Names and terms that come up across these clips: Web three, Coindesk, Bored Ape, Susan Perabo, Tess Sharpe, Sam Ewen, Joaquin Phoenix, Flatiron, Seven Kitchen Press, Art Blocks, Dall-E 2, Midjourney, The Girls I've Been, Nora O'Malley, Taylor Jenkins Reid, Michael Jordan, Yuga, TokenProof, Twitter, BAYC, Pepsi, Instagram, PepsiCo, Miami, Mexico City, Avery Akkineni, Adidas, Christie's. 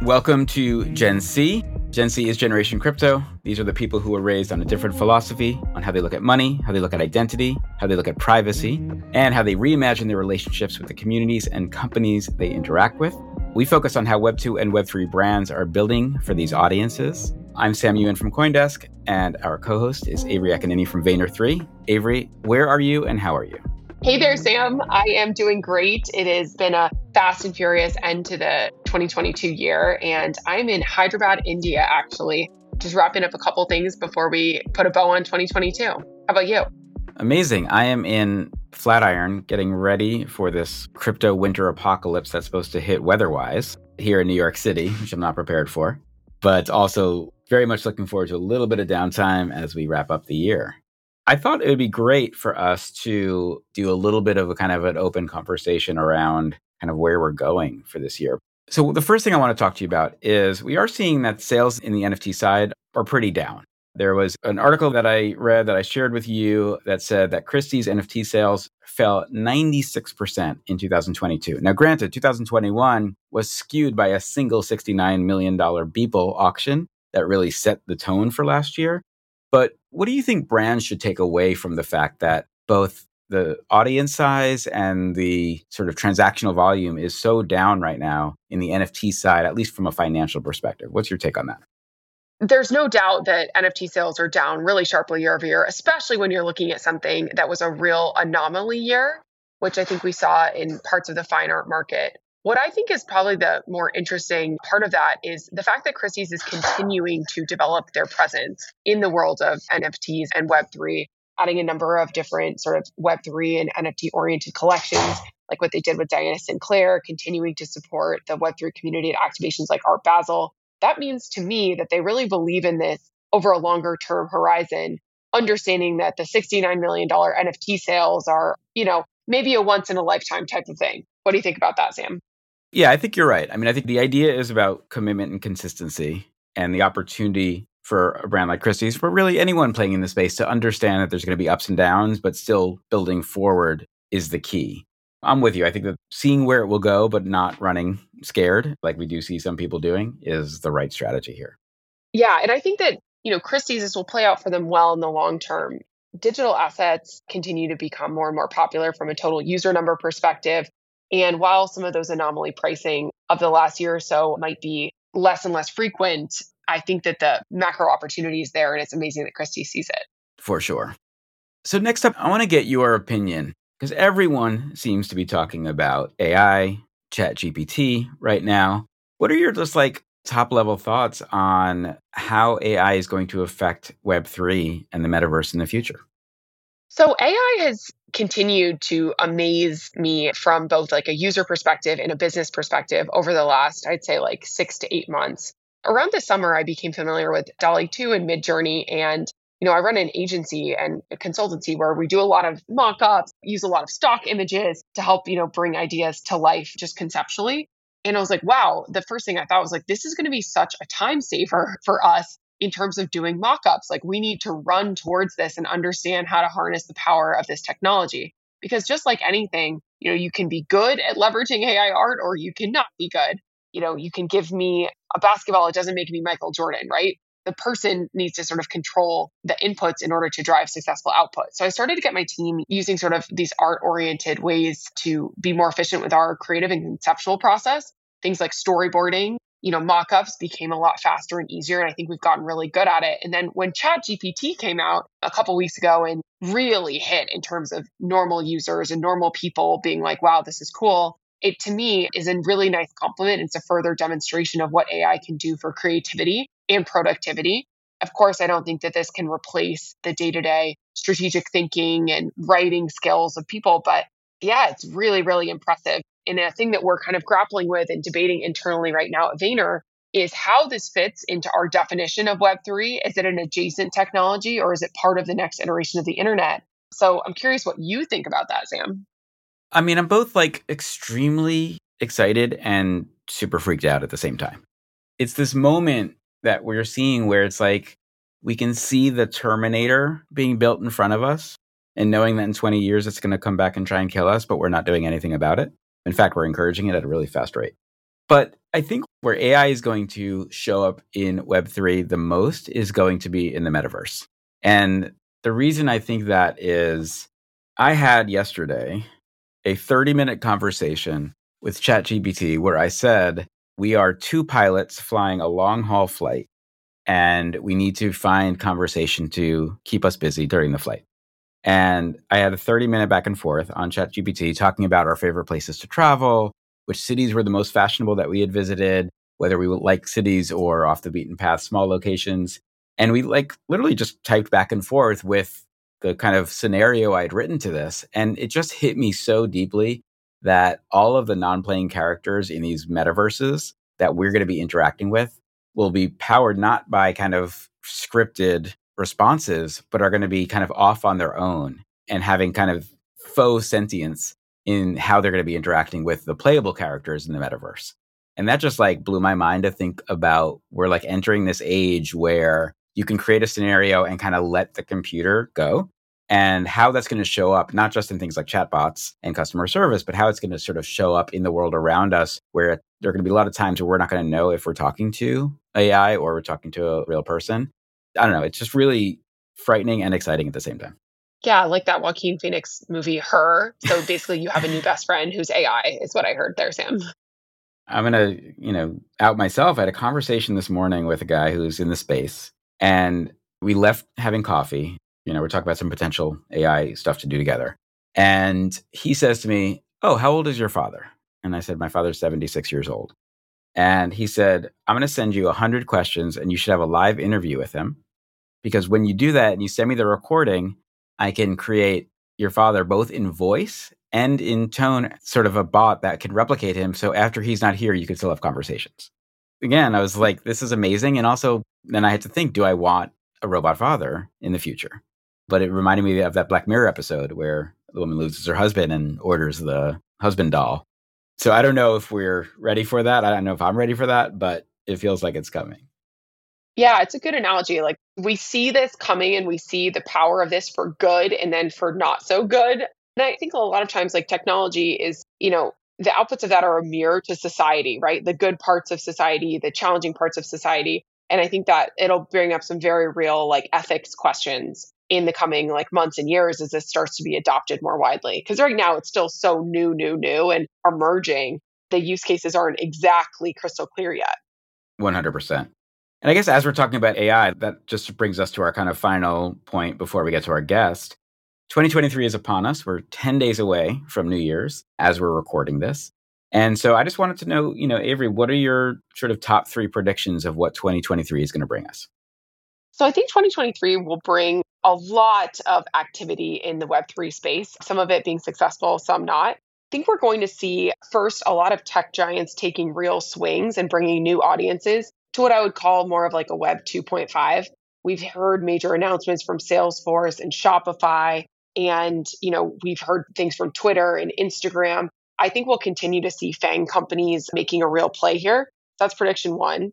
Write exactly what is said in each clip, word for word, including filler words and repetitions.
Welcome to Gen C. Gen C is Generation Crypto. These are the people who were raised on a different philosophy on how they look at money, how they look at identity, how they look at privacy, and how they reimagine their relationships with the communities and companies they interact with. We focus on how Web two and Web three brands are building for these audiences. I'm Sam Ewen from Coindesk, and our co-host is Avery Akkineni from Vayner three. Avery, where are you and how are you? Hey there, Sam. I am doing great. It has been a fast and furious end to the twenty twenty-two year, and I'm in Hyderabad, India, actually. Just wrapping up a couple things before we put a bow on twenty twenty-two. How about you? Amazing. I am in Flatiron getting ready for this crypto winter apocalypse that's supposed to hit weather-wise here in New York City, which I'm not prepared for, but also very much looking forward to a little bit of downtime as we wrap up the year. I thought it would be great for us to do a little bit of a kind of an open conversation around kind of where we're going for this year. So the first thing I want to talk to you about is we are seeing that sales in the N F T side are pretty down. There was an article that I read that I shared with you that said that Christie's N F T sales fell ninety-six percent in two thousand twenty-two. Now, granted, two thousand twenty-one was skewed by a single sixty-nine million dollars Beeple auction that really set the tone for last year. But what do you think brands should take away from the fact that both the audience size and the sort of transactional volume is so down right now in the N F T side, at least from a financial perspective? What's your take on that? There's no doubt that N F T sales are down really sharply year over year, especially when you're looking at something that was a real anomaly year, which I think we saw in parts of the fine art market. What I think is probably the more interesting part of that is the fact that Christie's is continuing to develop their presence in the world of N F Ts and Web three, adding a number of different sort of Web three and N F T-oriented collections, like what they did with Diana Sinclair, continuing to support the Web three community at activations like Art Basel. That means to me that they really believe in this over a longer term horizon, understanding that the sixty-nine million dollars N F T sales are, you know, maybe a once in a lifetime type of thing. What do you think about that, Sam? Yeah, I think you're right. I mean, I think the idea is about commitment and consistency and the opportunity for a brand like Christie's, for really anyone playing in the space, to understand that there's going to be ups and downs, but still building forward is the key. I'm with you. I think that seeing where it will go, but not running scared, like we do see some people doing, is the right strategy here. Yeah. And I think that, you know, Christie's, this will play out for them well in the long term. Digital assets continue to become more and more popular from a total user number perspective. And while some of those anomaly pricing of the last year or so might be less and less frequent, I think that the macro opportunity is there. And it's amazing that Christie sees it. For sure. So next up, I want to get your opinion, because everyone seems to be talking about A I, ChatGPT right now. What are your just like top level thoughts on how A I is going to affect Web three and the metaverse in the future? So A I has continued to amaze me from both like a user perspective and a business perspective over the last, I'd say like six to eight months. Around the summer, I became familiar with Dall-E two and Midjourney, and you know, I run an agency and a consultancy where we do a lot of mock-ups, use a lot of stock images to help, you know, bring ideas to life just conceptually. And I was like, wow, the first thing I thought was like, this is going to be such a time saver for us in terms of doing mock-ups. Like we need to run towards this and understand how to harness the power of this technology. Because just like anything, you know, you can be good at leveraging A I art or you cannot be good. You know, you can give me a basketball. It doesn't make me Michael Jordan, right? the person needs to sort of control the inputs in order to drive successful output. So I started to get my team using sort of these art-oriented ways to be more efficient with our creative and conceptual process. Things like storyboarding, you know, mock-ups became a lot faster and easier. And I think we've gotten really good at it. And then when ChatGPT came out a couple weeks ago and really hit in terms of normal users and normal people being like, wow, this is cool. It, to me, is a really nice compliment. It's a further demonstration of what A I can do for creativity and productivity. Of course, I don't think that this can replace the day-to-day strategic thinking and writing skills of people. But yeah, it's really, really impressive. And a thing that we're kind of grappling with and debating internally right now at Vayner is how this fits into our definition of Web three. Is it an adjacent technology or is it part of the next iteration of the internet? So I'm curious what you think about that, Sam. I mean, I'm both like extremely excited and super freaked out at the same time. It's this moment that we're seeing where it's like, we can see the Terminator being built in front of us and knowing that in twenty years, it's going to come back and try and kill us, but we're not doing anything about it. In fact, we're encouraging it at a really fast rate. But I think where A I is going to show up in Web three the most is going to be in the metaverse. And the reason I think that is, I had yesterday a thirty minute conversation with ChatGPT where I said, we are two pilots flying a long haul flight and we need to find conversation to keep us busy during the flight. And I had a thirty minute back and forth on ChatGPT talking about our favorite places to travel, which cities were the most fashionable that we had visited, whether we would like cities or off the beaten path, small locations. And we like literally just typed back and forth with the kind of scenario I had written to this. And it just hit me so deeply that all of the non-playing characters in these metaverses that we're going to be interacting with will be powered not by kind of scripted responses, but are going to be kind of off on their own and having kind of faux sentience in how they're going to be interacting with the playable characters in the metaverse. And that just like blew my mind to think about we're like entering this age where you can create a scenario and kind of let the computer go. And how that's going to show up, not just in things like chatbots and customer service, but how it's going to sort of show up in the world around us, where there are going to be a lot of times where we're not going to know if we're talking to A I or we're talking to a real person. I don't know. It's just really frightening and exciting at the same time. Yeah, like that Joaquin Phoenix movie, Her. So basically you have a new best friend who's A I is what I heard there, Sam. I'm going to, you know, out myself. I had a conversation this morning with a guy who's in the space and we left having coffee. You know, we're talking about some potential A I stuff to do together. And he says to me, oh, how old is your father? And I said, my father's seventy-six years old. And he said, I'm going to send you one hundred questions and you should have a live interview with him. Because when you do that and you send me the recording, I can create your father both in voice and in tone, sort of a bot that can replicate him. So after he's not here, you can still have conversations. Again, I was like, this is amazing. And also then I had to think, do I want a robot father in the future? But it reminded me of that Black Mirror episode where the woman loses her husband and orders the husband doll. So I don't know if we're ready for that. I don't know if I'm ready for that, but it feels like it's coming. Yeah, it's a good analogy. Like we see this coming and we see the power of this for good and then for not so good. And I think a lot of times like technology is, you know, the outputs of that are a mirror to society, right? The good parts of society, the challenging parts of society. And I think that it'll bring up some very real like ethics questions in the coming like months and years as this starts to be adopted more widely. Because right now it's still so new, new, new and emerging. The use cases aren't exactly crystal clear yet. one hundred percent. And I guess as we're talking about A I, that just brings us to our kind of final point before we get to our guest. twenty twenty-three is upon us. We're ten days away from New Year's as we're recording this. And so I just wanted to know, you know, Avery, what are your sort of top three predictions of what twenty twenty-three is going to bring us? So I think twenty twenty-three will bring a lot of activity in the Web three space, some of it being successful, some not. I think we're going to see first a lot of tech giants taking real swings and bringing new audiences to what I would call more of like a Web two point five. We've heard major announcements from Salesforce and Shopify, and you know we've heard things from Twitter and Instagram. I think we'll continue to see FANG companies making a real play here. That's prediction one.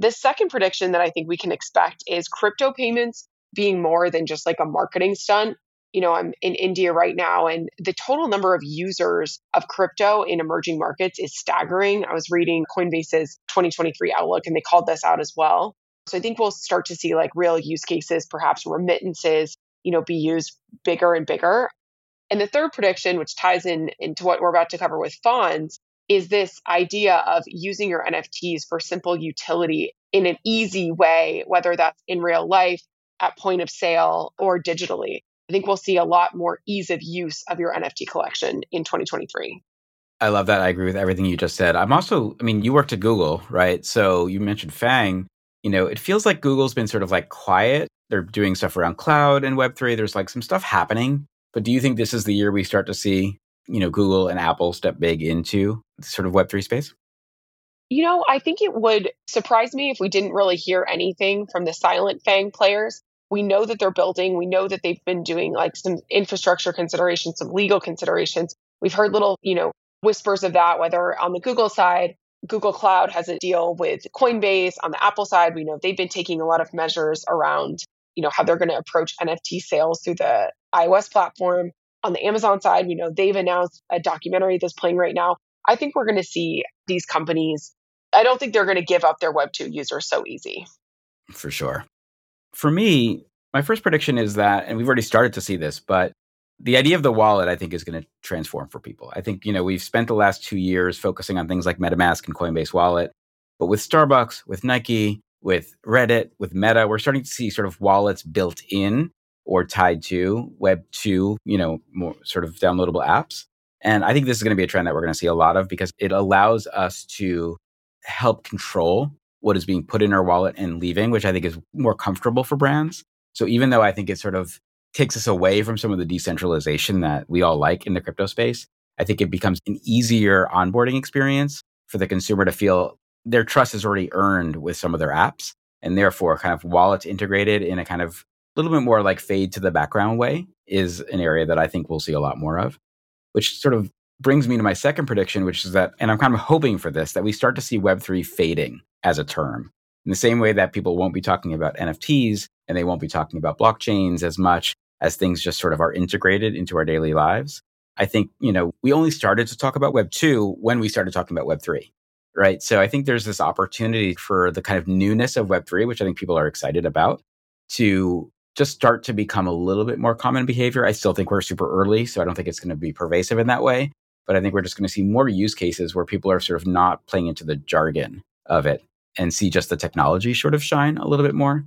The second prediction that I think we can expect is crypto payments being more than just like a marketing stunt. You know, I'm in India right now, and the total number of users of crypto in emerging markets is staggering. I was reading Coinbase's twenty twenty-three outlook, and they called this out as well. So I think we'll start to see like real use cases, perhaps remittances, you know, be used bigger and bigger. And the third prediction, which ties in into what we're about to cover with Fonz, is this idea of using your N F Ts for simple utility in an easy way, whether that's in real life, at point of sale, or digitally. I think we'll see a lot more ease of use of your N F T collection in twenty twenty-three. I love that. I agree with everything you just said. I'm also, I mean, you worked at Google, right? So you mentioned FANG. You know, it feels like Google's been sort of like quiet. They're doing stuff around cloud and Web three. There's like some stuff happening. But do you think this is the year we start to see, you know, Google and Apple step big into sort of Web three space? You know, I think it would surprise me if we didn't really hear anything from the silent FANG players. We know that they're building. We know that they've been doing like some infrastructure considerations, some legal considerations. We've heard little, you know, whispers of that, whether on the Google side, Google Cloud has a deal with Coinbase. On the Apple side, we know they've been taking a lot of measures around, you know, how they're going to approach N F T sales through the iOS platform. On the Amazon side, we know they've announced a documentary that's playing right now. I think we're going to see these companies. I don't think they're going to give up their Web two users so easy. For sure. For me, my first prediction is that, and we've already started to see this, but the idea of the wallet, I think, is going to transform for people. I think, you know, we've spent the last two years focusing on things like MetaMask and Coinbase Wallet. But with Starbucks, with Nike, with Reddit, with Meta, we're starting to see sort of wallets built in or tied to Web two, you know, more sort of downloadable apps. And I think this is going to be a trend that we're going to see a lot of because it allows us to help control what is being put in our wallet and leaving, which I think is more comfortable for brands. So even though I think it sort of takes us away from some of the decentralization that we all like in the crypto space, I think it becomes an easier onboarding experience for the consumer to feel their trust is already earned with some of their apps, and therefore kind of wallets integrated in a kind of a little bit more like fade to the background way is an area that I think we'll see a lot more of, which sort of brings me to my second prediction, which is that, and I'm kind of hoping for this, that we start to see Web three fading as a term. In the same way that people won't be talking about N F Ts and they won't be talking about blockchains as much as things just sort of are integrated into our daily lives. I think, you know, we only started to talk about Web two when we started talking about Web three, right? So I think there's this opportunity for the kind of newness of Web three, which I think people are excited about, to just start to become a little bit more common behavior. I still think we're super early, so I don't think it's going to be pervasive in that way. But I think we're just going to see more use cases where people are sort of not playing into the jargon of it and see just the technology sort of shine a little bit more.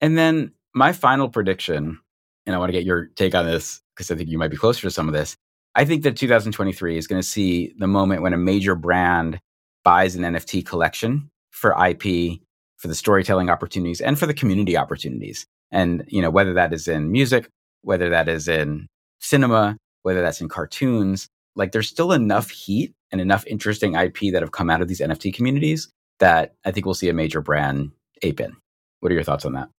And then my final prediction, and I want to get your take on this because I think you might be closer to some of this. I think that two thousand twenty-three is going to see the moment when a major brand buys an N F T collection for I P, for the storytelling opportunities, and for the community opportunities. And, you know, whether that is in music, whether that is in cinema, whether that's in cartoons, like there's still enough heat and enough interesting I P that have come out of these N F T communities that I think we'll see a major brand ape in. What are your thoughts on that?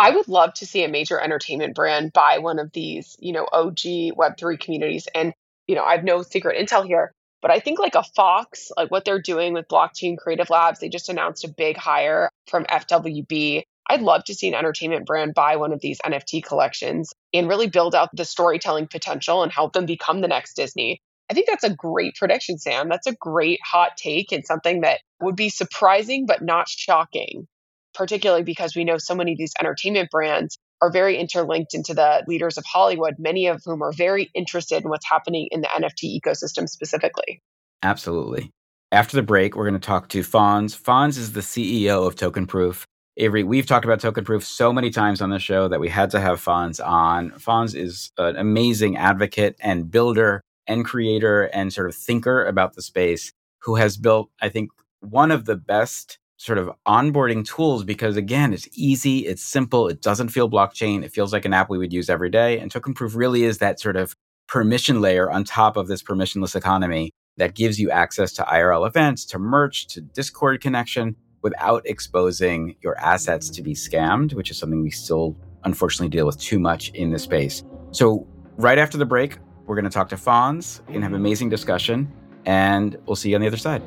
I would love to see a major entertainment brand buy one of these, you know, O G Web three communities. And, you know, I have no secret intel here, but I think like a Fox, like what they're doing with Blockchain Creative Labs, they just announced a big hire from F W B. I'd love to see an entertainment brand buy one of these N F T collections and really build out the storytelling potential and help them become the next Disney. I think that's a great prediction, Sam. That's a great hot take and something that would be surprising, but not shocking, particularly because we know so many of these entertainment brands are very interlinked into the leaders of Hollywood, many of whom are very interested in what's happening in the N F T ecosystem specifically. Absolutely. After the break, we're going to talk to Fonz. Fonz is the C E O of TokenProof. Avery, we've talked about TokenProof so many times on the show that we had to have Fonz on. Fonz is an amazing advocate and builder and creator and sort of thinker about the space who has built, I think, one of the best sort of onboarding tools because, again, it's easy, it's simple, it doesn't feel blockchain, it feels like an app we would use every day. And TokenProof really is that sort of permission layer on top of this permissionless economy that gives you access to I R L events, to merch, to Discord connection, without exposing your assets to be scammed, which is something we still unfortunately deal with too much in this space. So right after the break, we're going to talk to Fonz and have an amazing discussion, and we'll see you on the other side.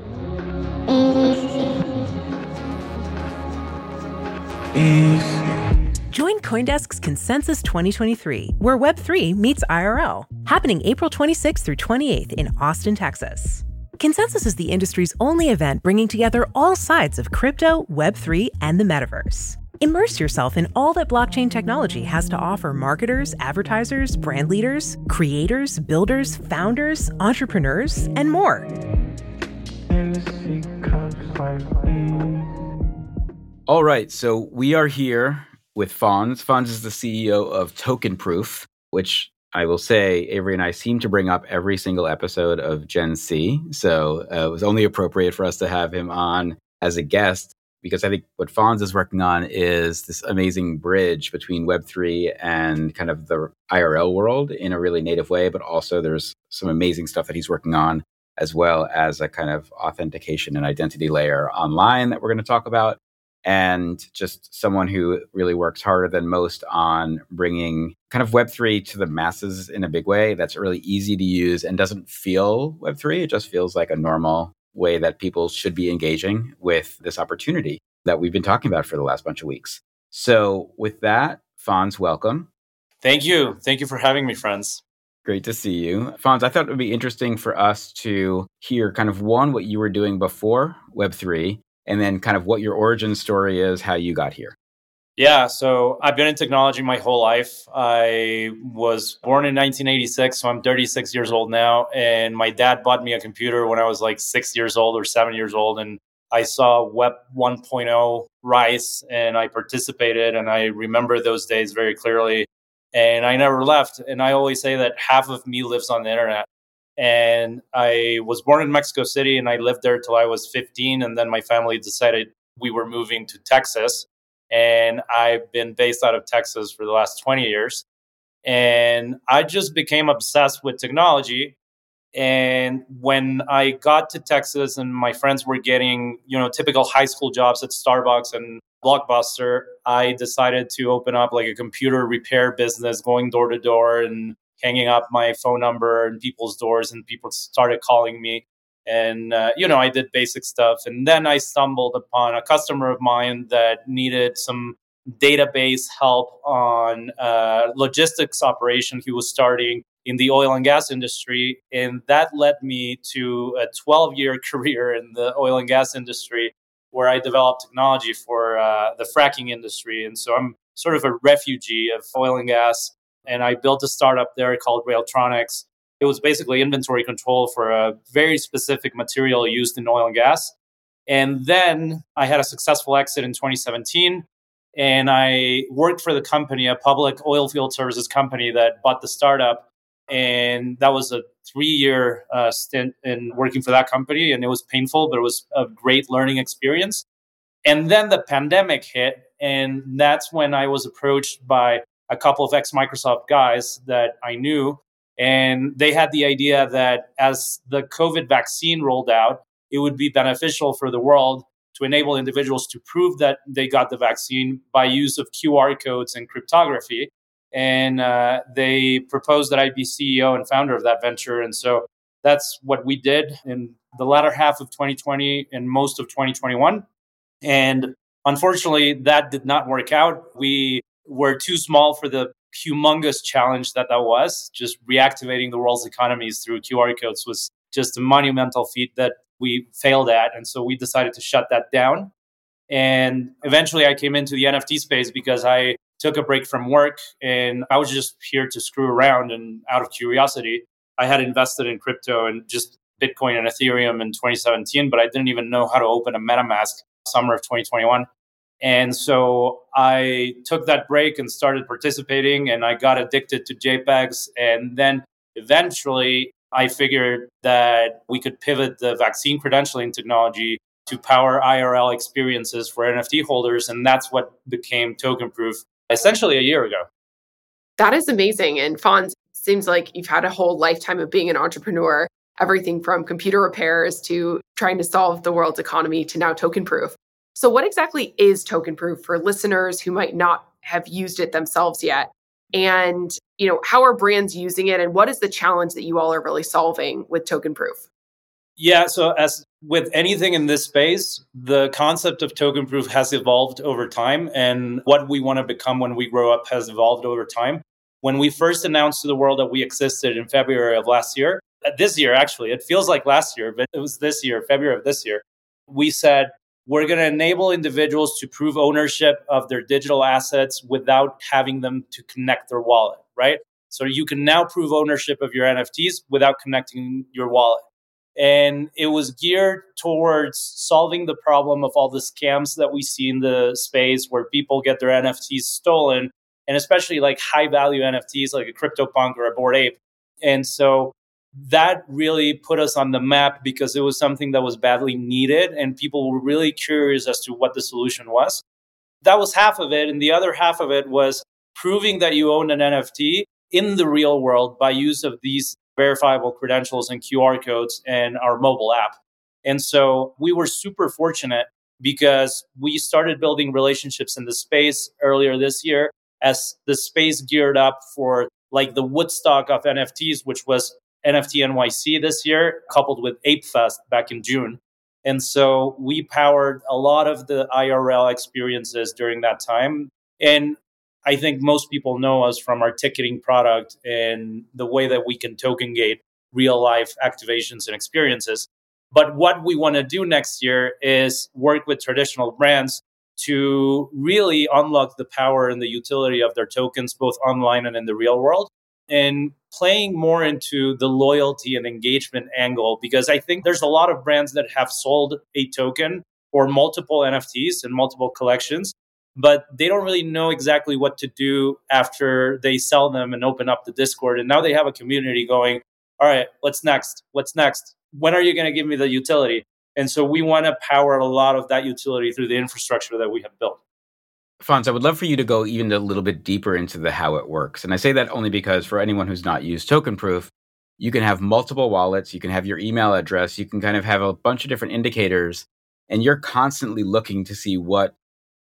Join Coindesk's Consensus twenty twenty-three, where Web three meets I R L, happening April twenty-sixth through twenty-eighth in Austin, Texas. Consensus is the industry's only event bringing together all sides of crypto, Web three, and the metaverse. Immerse yourself in all that blockchain technology has to offer marketers, advertisers, brand leaders, creators, builders, founders, entrepreneurs, and more. All right, so we are here with Fonz. Fonz is the C E O of TokenProof, which I will say Avery and I seem to bring up every single episode of Gen C. So uh, it was only appropriate for us to have him on as a guest, because I think what Fonz is working on is this amazing bridge between Web three and kind of the I R L world in a really native way. But also there's some amazing stuff that he's working on, as well as a kind of authentication and identity layer online that we're going to talk about. And just someone who really works harder than most on bringing kind of Web three to the masses in a big way that's really easy to use and doesn't feel Web three. It just feels like a normal way that people should be engaging with this opportunity that we've been talking about for the last bunch of weeks. So with that, Fonz, welcome. Thank you. Thank you for having me, friends. Great to see you. Fonz, I thought it would be interesting for us to hear kind of, one, what you were doing before Web three, and then kind of what your origin story is, how you got here. Yeah, so I've been in technology my whole life. I was born in nineteen eighty-six, so I'm thirty-six years old now. And my dad bought me a computer when I was like six years old or seven years old. And I saw Web 1.0 rise and I participated. And I remember those days very clearly. And I never left. And I always say that half of me lives on the internet. And I was born in Mexico City and I lived there till I was fifteen. And then my family decided we were moving to Texas. And I've been based out of Texas for the last twenty years. And I just became obsessed with technology. And when I got to Texas and my friends were getting, you know, typical high school jobs at Starbucks and Blockbuster, I decided to open up like a computer repair business, going door to door and hanging up my phone number in people's doors, and people started calling me. And, uh, you know, I did basic stuff. And then I stumbled upon a customer of mine that needed some database help on uh, logistics operation he was starting in the oil and gas industry. And that led me to a twelve-year career in the oil and gas industry, where I developed technology for uh, the fracking industry. And so I'm sort of a refugee of oil and gas. And I built a startup there called Railtronics. It was basically inventory control for a very specific material used in oil and gas. And then I had a successful exit in twenty seventeen. And I worked for the company, a public oil field services company that bought the startup. And that was a three-year uh, stint in working for that company. And it was painful, but it was a great learning experience. And then the pandemic hit. And that's when I was approached by a couple of ex-Microsoft guys that I knew. And they had the idea that as the COVID vaccine rolled out, it would be beneficial for the world to enable individuals to prove that they got the vaccine by use of Q R codes and cryptography. And uh, they proposed that I be C E O and founder of that venture. And so that's what we did in the latter half of twenty twenty and most of twenty twenty-one. And unfortunately, that did not work out. We were too small for the humongous challenge that that was. Just reactivating the world's economies through Q R codes was just a monumental feat that we failed at. And so we decided to shut that down. And eventually I came into the N F T space because I took a break from work and I was just here to screw around. And out of curiosity, I had invested in crypto and just Bitcoin and Ethereum in twenty seventeen, but I didn't even know how to open a MetaMask summer of twenty twenty-one. And so I took that break and started participating, and I got addicted to JPEGs. And then eventually I figured that we could pivot the vaccine credentialing technology to power I R L experiences for N F T holders. And that's what became TokenProof essentially a year ago. That is amazing. And Fonz, seems like you've had a whole lifetime of being an entrepreneur, everything from computer repairs to trying to solve the world's economy to now TokenProof. So what exactly is TokenProof for listeners who might not have used it themselves yet? And, you know, how are brands using it? And what is the challenge that you all are really solving with TokenProof? Yeah, so as with anything in this space, the concept of TokenProof has evolved over time. And what we want to become when we grow up has evolved over time. When we first announced to the world that we existed in February of last year, this year, actually, it feels like last year, but it was this year, February of this year, we said, we're going to enable individuals to prove ownership of their digital assets without having them to connect their wallet, right? So you can now prove ownership of your N F Ts without connecting your wallet. And it was geared towards solving the problem of all the scams that we see in the space where people get their N F Ts stolen, and especially like high value N F Ts like a CryptoPunk or a Bored Ape. And so that really put us on the map because it was something that was badly needed and people were really curious as to what the solution was. That was half of it. And the other half of it was proving that you own an N F T in the real world by use of these verifiable credentials and Q R codes and our mobile app. And so we were super fortunate because we started building relationships in the space earlier this year as the space geared up for like the Woodstock of N F Ts, which was N F T N Y C this year, coupled with ApeFest back in June. And so we powered a lot of the I R L experiences during that time. And I think most people know us from our ticketing product and the way that we can token gate real life activations and experiences. But what we want to do next year is work with traditional brands to really unlock the power and the utility of their tokens, both online and in the real world, and playing more into the loyalty and engagement angle, because I think there's a lot of brands that have sold a token or multiple N F Ts and multiple collections, but they don't really know exactly what to do after they sell them and open up the Discord. And now they have a community going, all right, what's next? What's next? When are you going to give me the utility? And so we want to power a lot of that utility through the infrastructure that we have built. Fonz, I would love for you to go even a little bit deeper into the how it works. And I say that only because for anyone who's not used TokenProof, you can have multiple wallets, you can have your email address, you can kind of have a bunch of different indicators, and you're constantly looking to see what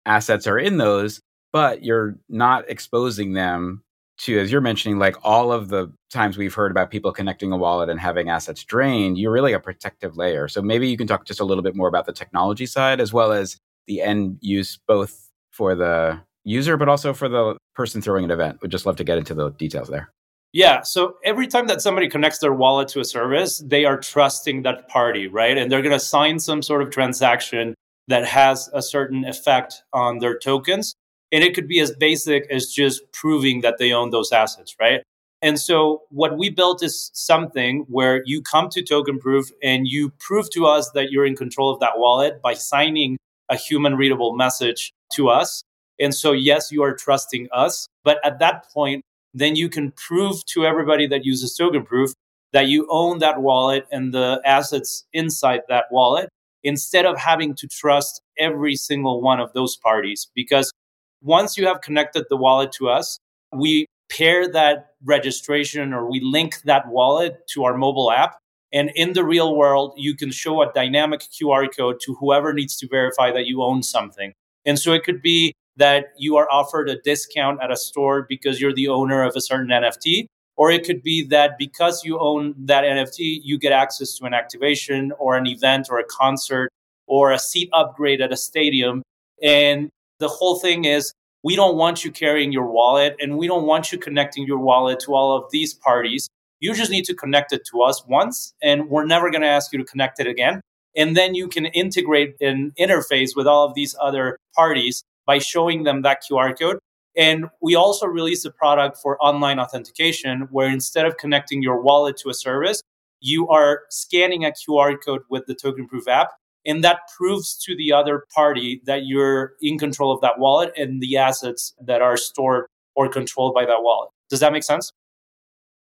assets are in those, but you're not exposing them to, as you're mentioning, like all of the times we've heard about people connecting a wallet and having assets drained, you're really a protective layer. So maybe you can talk just a little bit more about the technology side as well as the end use, both for the user, but also for the person throwing an event. We'd just love to get into the details there. Yeah. So every time that somebody connects their wallet to a service, they are trusting that party, right? And they're going to sign some sort of transaction that has a certain effect on their tokens. And it could be as basic as just proving that they own those assets, right? And so what we built is something where you come to TokenProof and you prove to us that you're in control of that wallet by signing a human readable message to us. And so, yes, you are trusting us. But at that point, then you can prove to everybody that uses TokenProof that you own that wallet and the assets inside that wallet instead of having to trust every single one of those parties. Because once you have connected the wallet to us, we pair that registration or we link that wallet to our mobile app. And in the real world, you can show a dynamic Q R code to whoever needs to verify that you own something. And so it could be that you are offered a discount at a store because you're the owner of a certain N F T, or it could be that because you own that N F T, you get access to an activation or an event or a concert or a seat upgrade at a stadium. And the whole thing is, we don't want you carrying your wallet and we don't want you connecting your wallet to all of these parties. You just need to connect it to us once, and we're never going to ask you to connect it again. And then you can integrate and interface with all of these other parties by showing them that Q R code. And we also released a product for online authentication where instead of connecting your wallet to a service, you are scanning a Q R code with the TokenProof app. And that proves to the other party that you're in control of that wallet and the assets that are stored or controlled by that wallet. Does that make sense?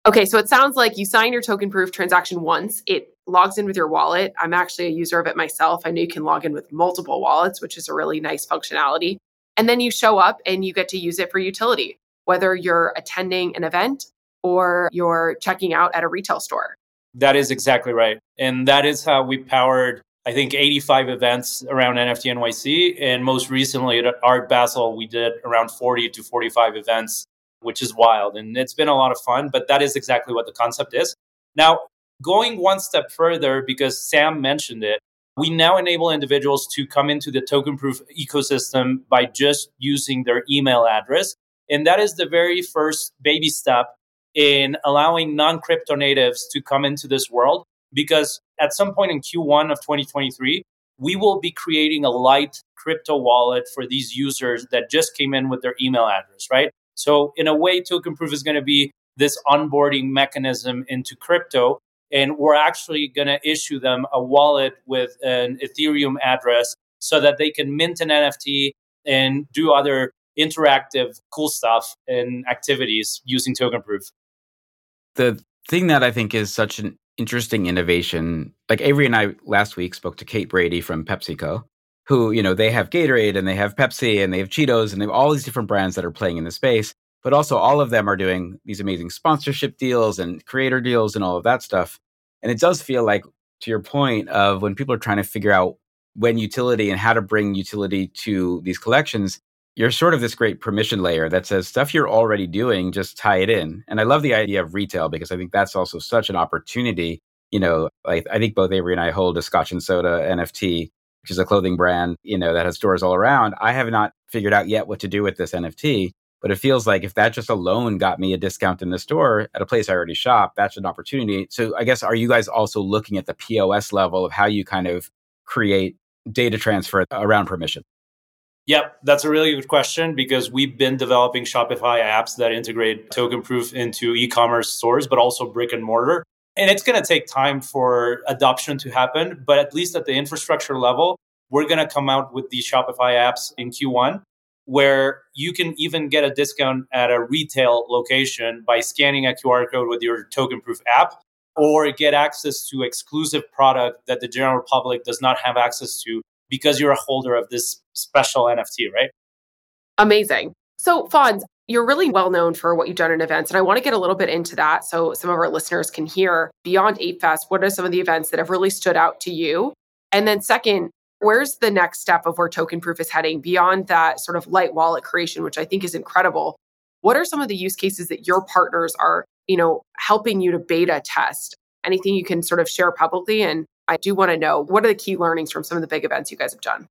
Okay, so it sounds like you sign your TokenProof transaction once. It logs in with your wallet. I'm actually a user of it myself. I know you can log in with multiple wallets, which is a really nice functionality. And then you show up and you get to use it for utility, whether you're attending an event or you're checking out at a retail store. That is exactly right. And that is how we powered, I think, eighty-five events around N F T N Y C. And most recently at Art Basel, we did around forty to forty-five events, which is wild. And it's been a lot of fun, but that is exactly what the concept is. Now, going one step further, because Sam mentioned it, we now enable individuals to come into the TokenProof ecosystem by just using their email address. And that is the very first baby step in allowing non-crypto natives to come into this world, because at some point in Q one of twenty twenty-three, we will be creating a light crypto wallet for these users that just came in with their email address, right? So in a way, TokenProof is going to be this onboarding mechanism into crypto, and we're actually going to issue them a wallet with an Ethereum address so that they can mint an N F T and do other interactive cool stuff and activities using TokenProof. The thing that I think is such an interesting innovation, like Avery and I last week spoke to Kate Brady from PepsiCo, who, you know, they have Gatorade and they have Pepsi and they have Cheetos and they have all these different brands that are playing in the space, but also all of them are doing these amazing sponsorship deals and creator deals and all of that stuff. And it does feel like, to your point of when people are trying to figure out when utility and how to bring utility to these collections, you're sort of this great permission layer that says stuff you're already doing, just tie it in. And I love the idea of retail because I think that's also such an opportunity. You know, like I think both Avery and I hold a Scotch and Soda N F T, which is a clothing brand, you know, that has stores all around. I have not figured out yet what to do with this N F T, but it feels like if that just alone got me a discount in the store at a place I already shop, that's an opportunity. So I guess, are you guys also looking at the P O S level of how you kind of create data transfer around permission? Yep, that's a really good question because we've been developing Shopify apps that integrate TokenProof into e-commerce stores, but also brick and mortar. And it's going to take time for adoption to happen, but at least at the infrastructure level, we're going to come out with these Shopify apps in Q one where you can even get a discount at a retail location by scanning a Q R code with your TokenProof app, or get access to exclusive product that the general public does not have access to because you're a holder of this special N F T, right? Amazing. So Fonz, you're really well known for what you've done in events, and I want to get a little bit into that so some of our listeners can hear beyond ApeFest, what are some of the events that have really stood out to you? And then second, where's the next step of where TokenProof is heading beyond that sort of light wallet creation, which I think is incredible? What are some of the use cases that your partners are, you know, helping you to beta test? Anything you can sort of share publicly? And I do want to know, what are the key learnings from some of the big events you guys have done?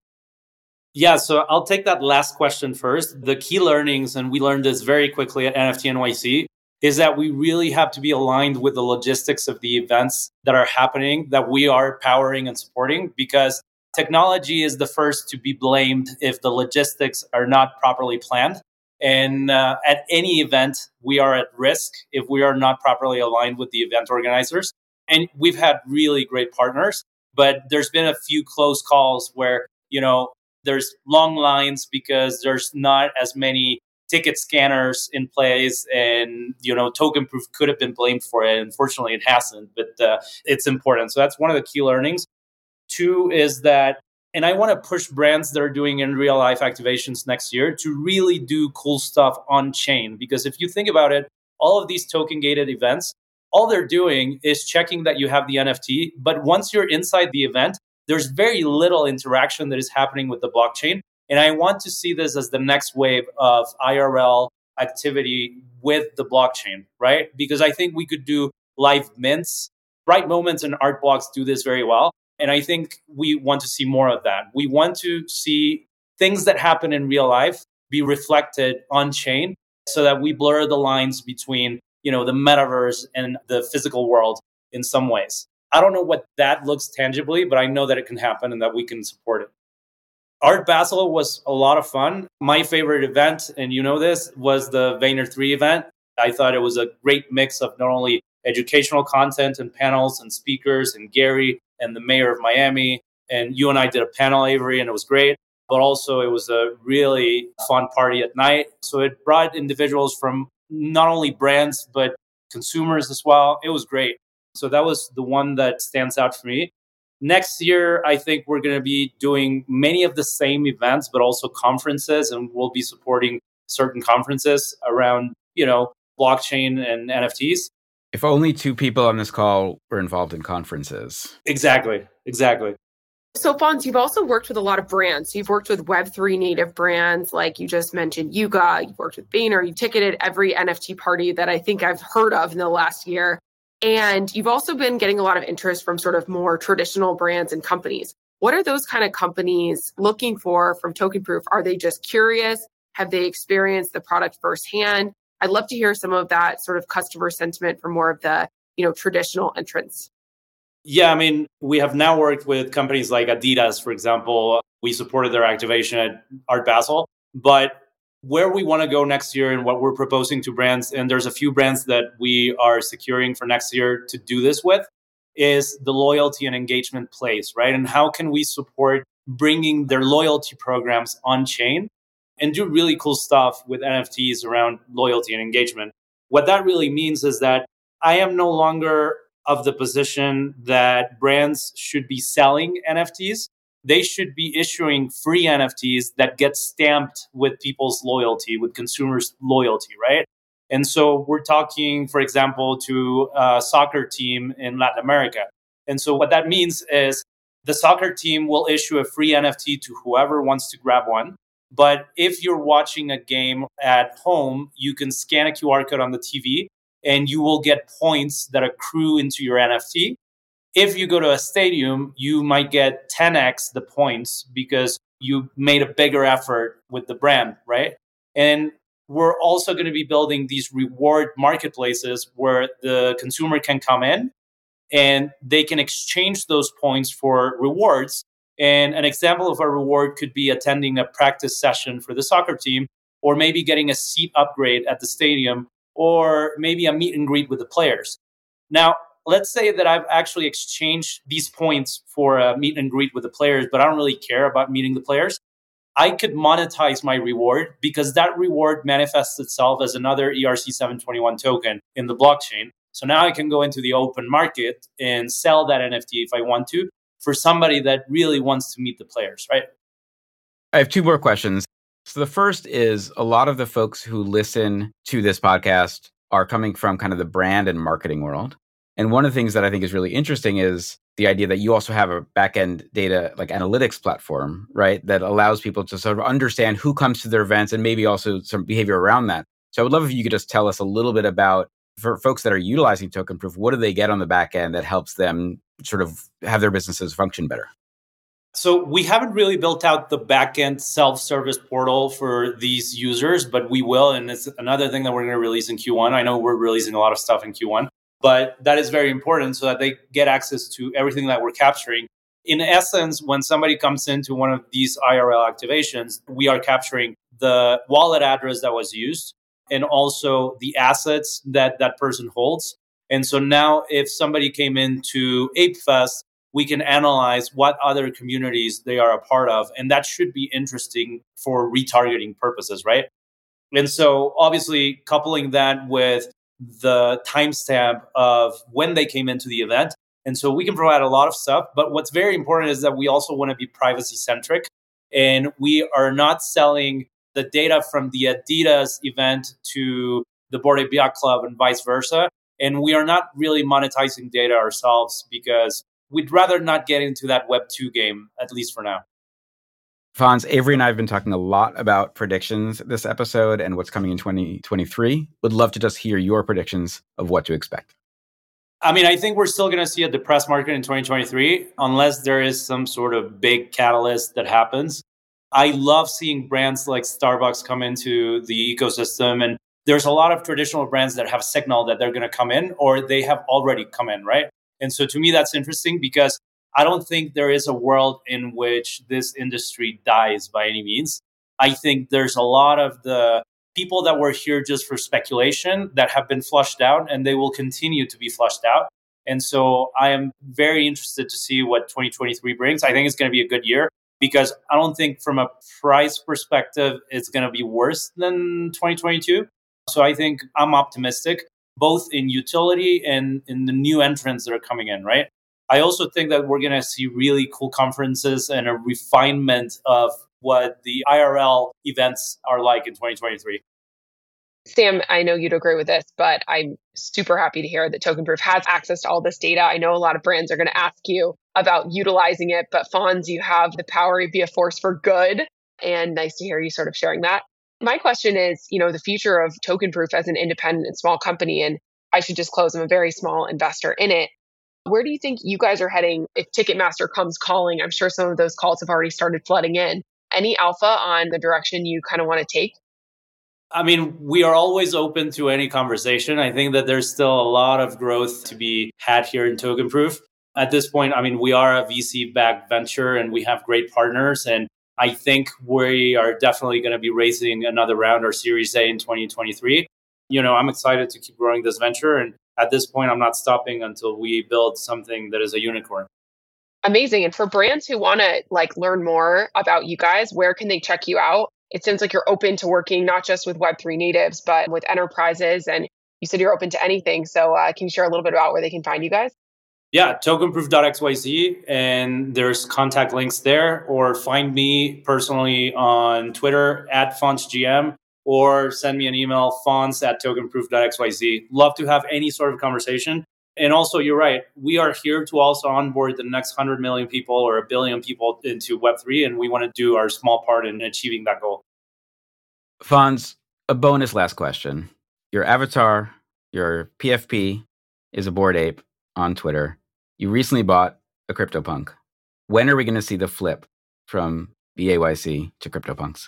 Yeah, so I'll take that last question first. The key learnings, and we learned this very quickly at N F T N Y C, is that we really have to be aligned with the logistics of the events that are happening, that we are powering and supporting, because technology is the first to be blamed if the logistics are not properly planned. And uh, at any event, we are at risk if we are not properly aligned with the event organizers. And we've had really great partners, but there's been a few close calls where, you know, there's long lines because there's not as many ticket scanners in place, and, you know, TokenProof could have been blamed for it. Unfortunately, it hasn't, but uh, it's important. So that's one of the key learnings. Two is that, and I want to push brands that are doing in real life activations next year to really do cool stuff on chain. Because if you think about it, all of these token gated events, all they're doing is checking that you have the N F T. But once you're inside the event, there's very little interaction that is happening with the blockchain. And I want to see this as the next wave of I R L activity with the blockchain, right? Because I think we could do live mints. Bright Moments and Art Blocks do this very well. And I think we want to see more of that. We want to see things that happen in real life be reflected on chain so that we blur the lines between, you know, the metaverse and the physical world in some ways. I don't know what that looks tangibly, but I know that it can happen and that we can support it. Art Basel was a lot of fun. My favorite event, and you know this, was the Vayner three event. I thought it was a great mix of not only educational content and panels and speakers and Gary and the mayor of Miami. And you and I did a panel, Avery, and it was great. But also it was a really fun party at night. So it brought individuals from not only brands, but consumers as well. It was great. So that was the one that stands out for me. Next year, I think we're going to be doing many of the same events, but also conferences. And we'll be supporting certain conferences around, you know, blockchain and N F Ts. If only two people on this call were involved in conferences. Exactly, exactly. So Fonz, you've also worked with a lot of brands. You've worked with Web three native brands, like you just mentioned, Yuga. You've worked with Vayner. You've ticketed every N F T party that I think I've heard of in the last year. And you've also been getting a lot of interest from sort of more traditional brands and companies. What are those kind of companies looking for from TokenProof? Are they just curious? Have they experienced the product firsthand? I'd love to hear some of that sort of customer sentiment from more of the, you know, traditional entrants. Yeah, I mean, we have now worked with companies like Adidas, for example. We supported their activation at Art Basel. But where we want to go next year and what we're proposing to brands, and there's a few brands that we are securing for next year to do this with, is the loyalty and engagement place, right? And how can we support bringing their loyalty programs on-chain and do really cool stuff with N F Ts around loyalty and engagement. What that really means is that I am no longer of the position that brands should be selling N F Ts. They should be issuing free N F Ts that get stamped with people's loyalty, with consumers' loyalty, right? And so we're talking, for example, to a soccer team in Latin America. And so what that means is the soccer team will issue a free N F T to whoever wants to grab one. But if you're watching a game at home, you can scan a Q R code on the T V and you will get points that accrue into your N F T. If you go to a stadium, you might get ten x the points because you made a bigger effort with the brand, right? And we're also going to be building these reward marketplaces where the consumer can come in and they can exchange those points for rewards. And an example of a reward could be attending a practice session for the soccer team, or maybe getting a seat upgrade at the stadium, or maybe a meet and greet with the players. Now, let's say that I've actually exchanged these points for a meet and greet with the players, but I don't really care about meeting the players. I could monetize my reward because that reward manifests itself as another E R C seven twenty-one token in the blockchain. So now I can go into the open market and sell that N F T if I want to, for somebody that really wants to meet the players, right? I have two more questions. So the first is, a lot of the folks who listen to this podcast are coming from kind of the brand and marketing world. And one of the things that I think is really interesting is the idea that you also have a back-end data, like analytics platform, right? That allows people to sort of understand who comes to their events and maybe also some behavior around that. So I would love if you could just tell us a little bit about, for folks that are utilizing TokenProof, what do they get on the back end that helps them sort of have their businesses function better? So we haven't really built out the backend self-service portal for these users, but we will. And it's another thing that we're going to release in Q one. I know we're releasing a lot of stuff in Q one, but that is very important so that they get access to everything that we're capturing. In essence, when somebody comes into one of these I R L activations, we are capturing the wallet address that was used and also the assets that that person holds. And so now if somebody came into ApeFest, we can analyze what other communities they are a part of. And that should be interesting for retargeting purposes, right? And so obviously coupling that with the timestamp of when they came into the event. And so we can provide a lot of stuff. But what's very important is that we also want to be privacy centric. And we are not selling the data from the Adidas event to the Bored Ape Yacht Club and vice versa. And we are not really monetizing data ourselves because we'd rather not get into that Web two game, at least for now. Fonz, Avery and I have been talking a lot about predictions this episode and what's coming in twenty twenty-three. Would love to just hear your predictions of what to expect. I mean, I think we're still going to see a depressed market in twenty twenty-three unless there is some sort of big catalyst that happens. I love seeing brands like Starbucks come into the ecosystem, and there's a lot of traditional brands that have signaled that they're going to come in or they have already come in, right? And so to me, that's interesting because I don't think there is a world in which this industry dies by any means. I think there's a lot of the people that were here just for speculation that have been flushed out, and they will continue to be flushed out. And so I am very interested to see what twenty twenty-three brings. I think it's going to be a good year because I don't think from a price perspective, it's going to be worse than twenty twenty-two. So I think I'm optimistic, both in utility and in the new entrants that are coming in, right? I also think that we're going to see really cool conferences and a refinement of what the I R L events are like in twenty twenty-three. Sam, I know you'd agree with this, but I'm super happy to hear that TokenProof has access to all this data. I know a lot of brands are going to ask you about utilizing it, but Fonz, you have the power to be a force for good, and nice to hear you sort of sharing that. My question is, you know, the future of TokenProof as an independent and small company, and I should just close, I'm a very small investor in it. Where do you think you guys are heading if Ticketmaster comes calling? I'm sure some of those calls have already started flooding in. Any alpha on the direction you kind of want to take? I mean, we are always open to any conversation. I think that there's still a lot of growth to be had here in TokenProof. At this point, I mean, we are a V C-backed venture and we have great partners. And I think we are definitely going to be raising another round or Series A in twenty twenty-three. You know, I'm excited to keep growing this venture. And at this point, I'm not stopping until we build something that is a unicorn. Amazing. And for brands who want to like learn more about you guys, where can they check you out? It sounds like you're open to working not just with Web three natives, but with enterprises. And you said you're open to anything. So uh, can you share a little bit about where they can find you guys? Yeah, tokenproof dot x y z. And there's contact links there. Or find me personally on Twitter at FonzGM, or send me an email, fonz at tokenproof.xyz. Love to have any sort of conversation. And also, you're right, we are here to also onboard the next one hundred million people or a billion people into Web three, and we want to do our small part in achieving that goal. Fonz, a bonus last question. Your avatar, your P F P, is a Bored Ape on Twitter. You recently bought a CryptoPunk. When are we going to see the flip from B A Y C to CryptoPunks?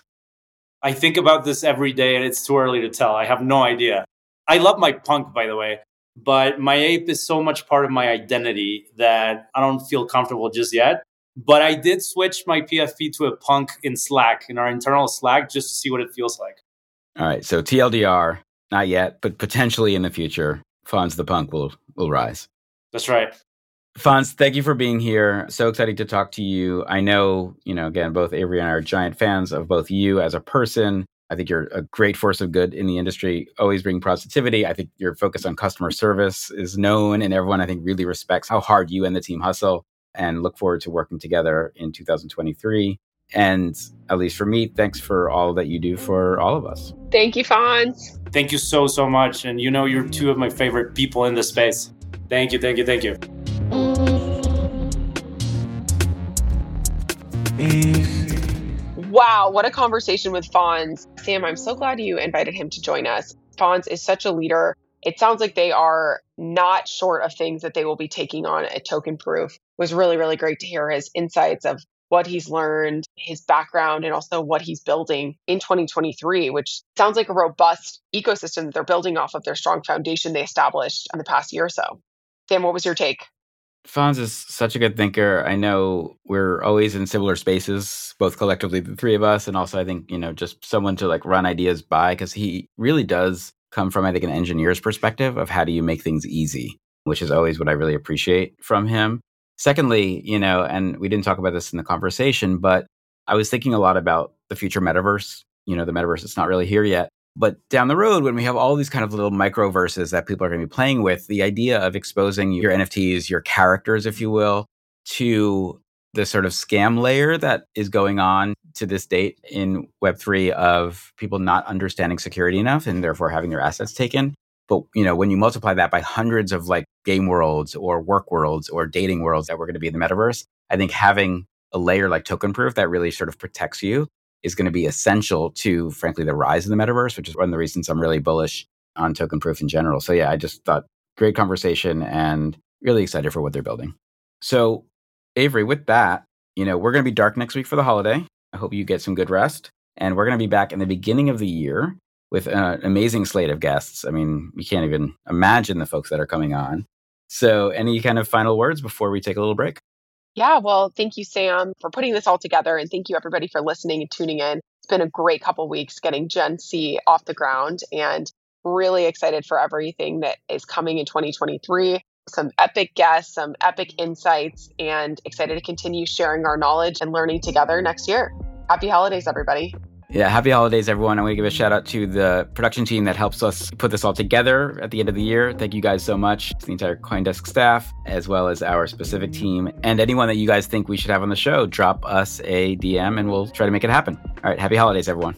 I think about this every day, and it's too early to tell. I have no idea. I love my punk, by the way. But my ape is so much part of my identity that I don't feel comfortable just yet. But I did switch my P F P to a punk in Slack, in our internal Slack, just to see what it feels like. All right. So T L D R, not yet, but potentially in the future, Fonz the Punk will will rise. That's right. Fonz, thank you for being here. So excited to talk to you. I know, you know, again, both Avery and I are giant fans of both you as a person. I think you're a great force of good in the industry, always bring positivity. I think your focus on customer service is known, and everyone, I think, really respects how hard you and the team hustle, and look forward to working together in two thousand twenty-three. And at least for me, thanks for all that you do for all of us. Thank you, Fonz. Thank you so, so much. And you know, you're two of my favorite people in this space. Thank you, thank you, thank you. Mm. Wow, what a conversation with Fonz. Sam, I'm so glad you invited him to join us. Fonz is such a leader. It sounds like they are not short of things that they will be taking on at TokenProof. It was really, really great to hear his insights of what he's learned, his background, and also what he's building in twenty twenty-three, which sounds like a robust ecosystem that they're building off of their strong foundation they established in the past year or so. Sam, what was your take? Fonz is such a good thinker. I know we're always in similar spaces, both collectively, the three of us. And also, I think, you know, just someone to like run ideas by, because he really does come from, I think, an engineer's perspective of how do you make things easy, which is always what I really appreciate from him. Secondly, you know, and we didn't talk about this in the conversation, but I was thinking a lot about the future metaverse. You know, the metaverse is not really here yet. But down the road, when we have all these kind of little microverses that people are going to be playing with, the idea of exposing your N F Ts, your characters, if you will, to the sort of scam layer that is going on to this date in Web three of people not understanding security enough and therefore having their assets taken. But, you know, when you multiply that by hundreds of like game worlds or work worlds or dating worlds that we're going to be in the metaverse, I think having a layer like TokenProof that really sort of protects you is going to be essential to, frankly, the rise of the metaverse, which is one of the reasons I'm really bullish on TokenProof in general. So yeah, I just thought great conversation and really excited for what they're building. So Avery, with that, you know, we're going to be dark next week for the holiday. I hope you get some good rest. And we're going to be back in the beginning of the year with an amazing slate of guests. I mean, you can't even imagine the folks that are coming on. So any kind of final words before we take a little break? Yeah, well, thank you, Sam, for putting this all together. And thank you, everybody, for listening and tuning in. It's been a great couple of weeks getting Gen C off the ground, and really excited for everything that is coming in twenty twenty-three. Some epic guests, some epic insights, and excited to continue sharing our knowledge and learning together next year. Happy holidays, everybody. Yeah, happy holidays, everyone. I want to give a shout out to the production team that helps us put this all together at the end of the year. Thank you guys so much. It's the entire Coindesk staff, as well as our specific team. And anyone that you guys think we should have on the show, drop us a D M and we'll try to make it happen. All right, happy holidays, everyone.